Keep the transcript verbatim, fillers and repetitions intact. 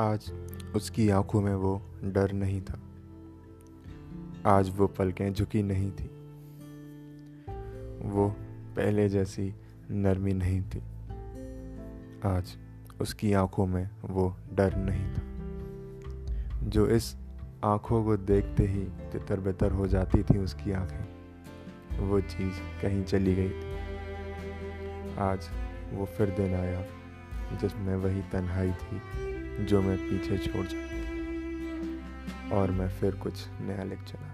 आज उसकी आंखों में वो डर नहीं था, आज वो पलकें झुकी नहीं थी, वो पहले जैसी नरमी नहीं थी, आज उसकी आंखों में वो डर नहीं था। जो इस आंखों को देखते ही तितर बितर हो जाती थी उसकी आंखें, वो चीज़ कहीं चली गई थी। आज वो फिर दिन आया जिसमें वही तन्हाई थी जो मैं पीछे छोड़ जाती, और मैं फिर कुछ नया लिख चला।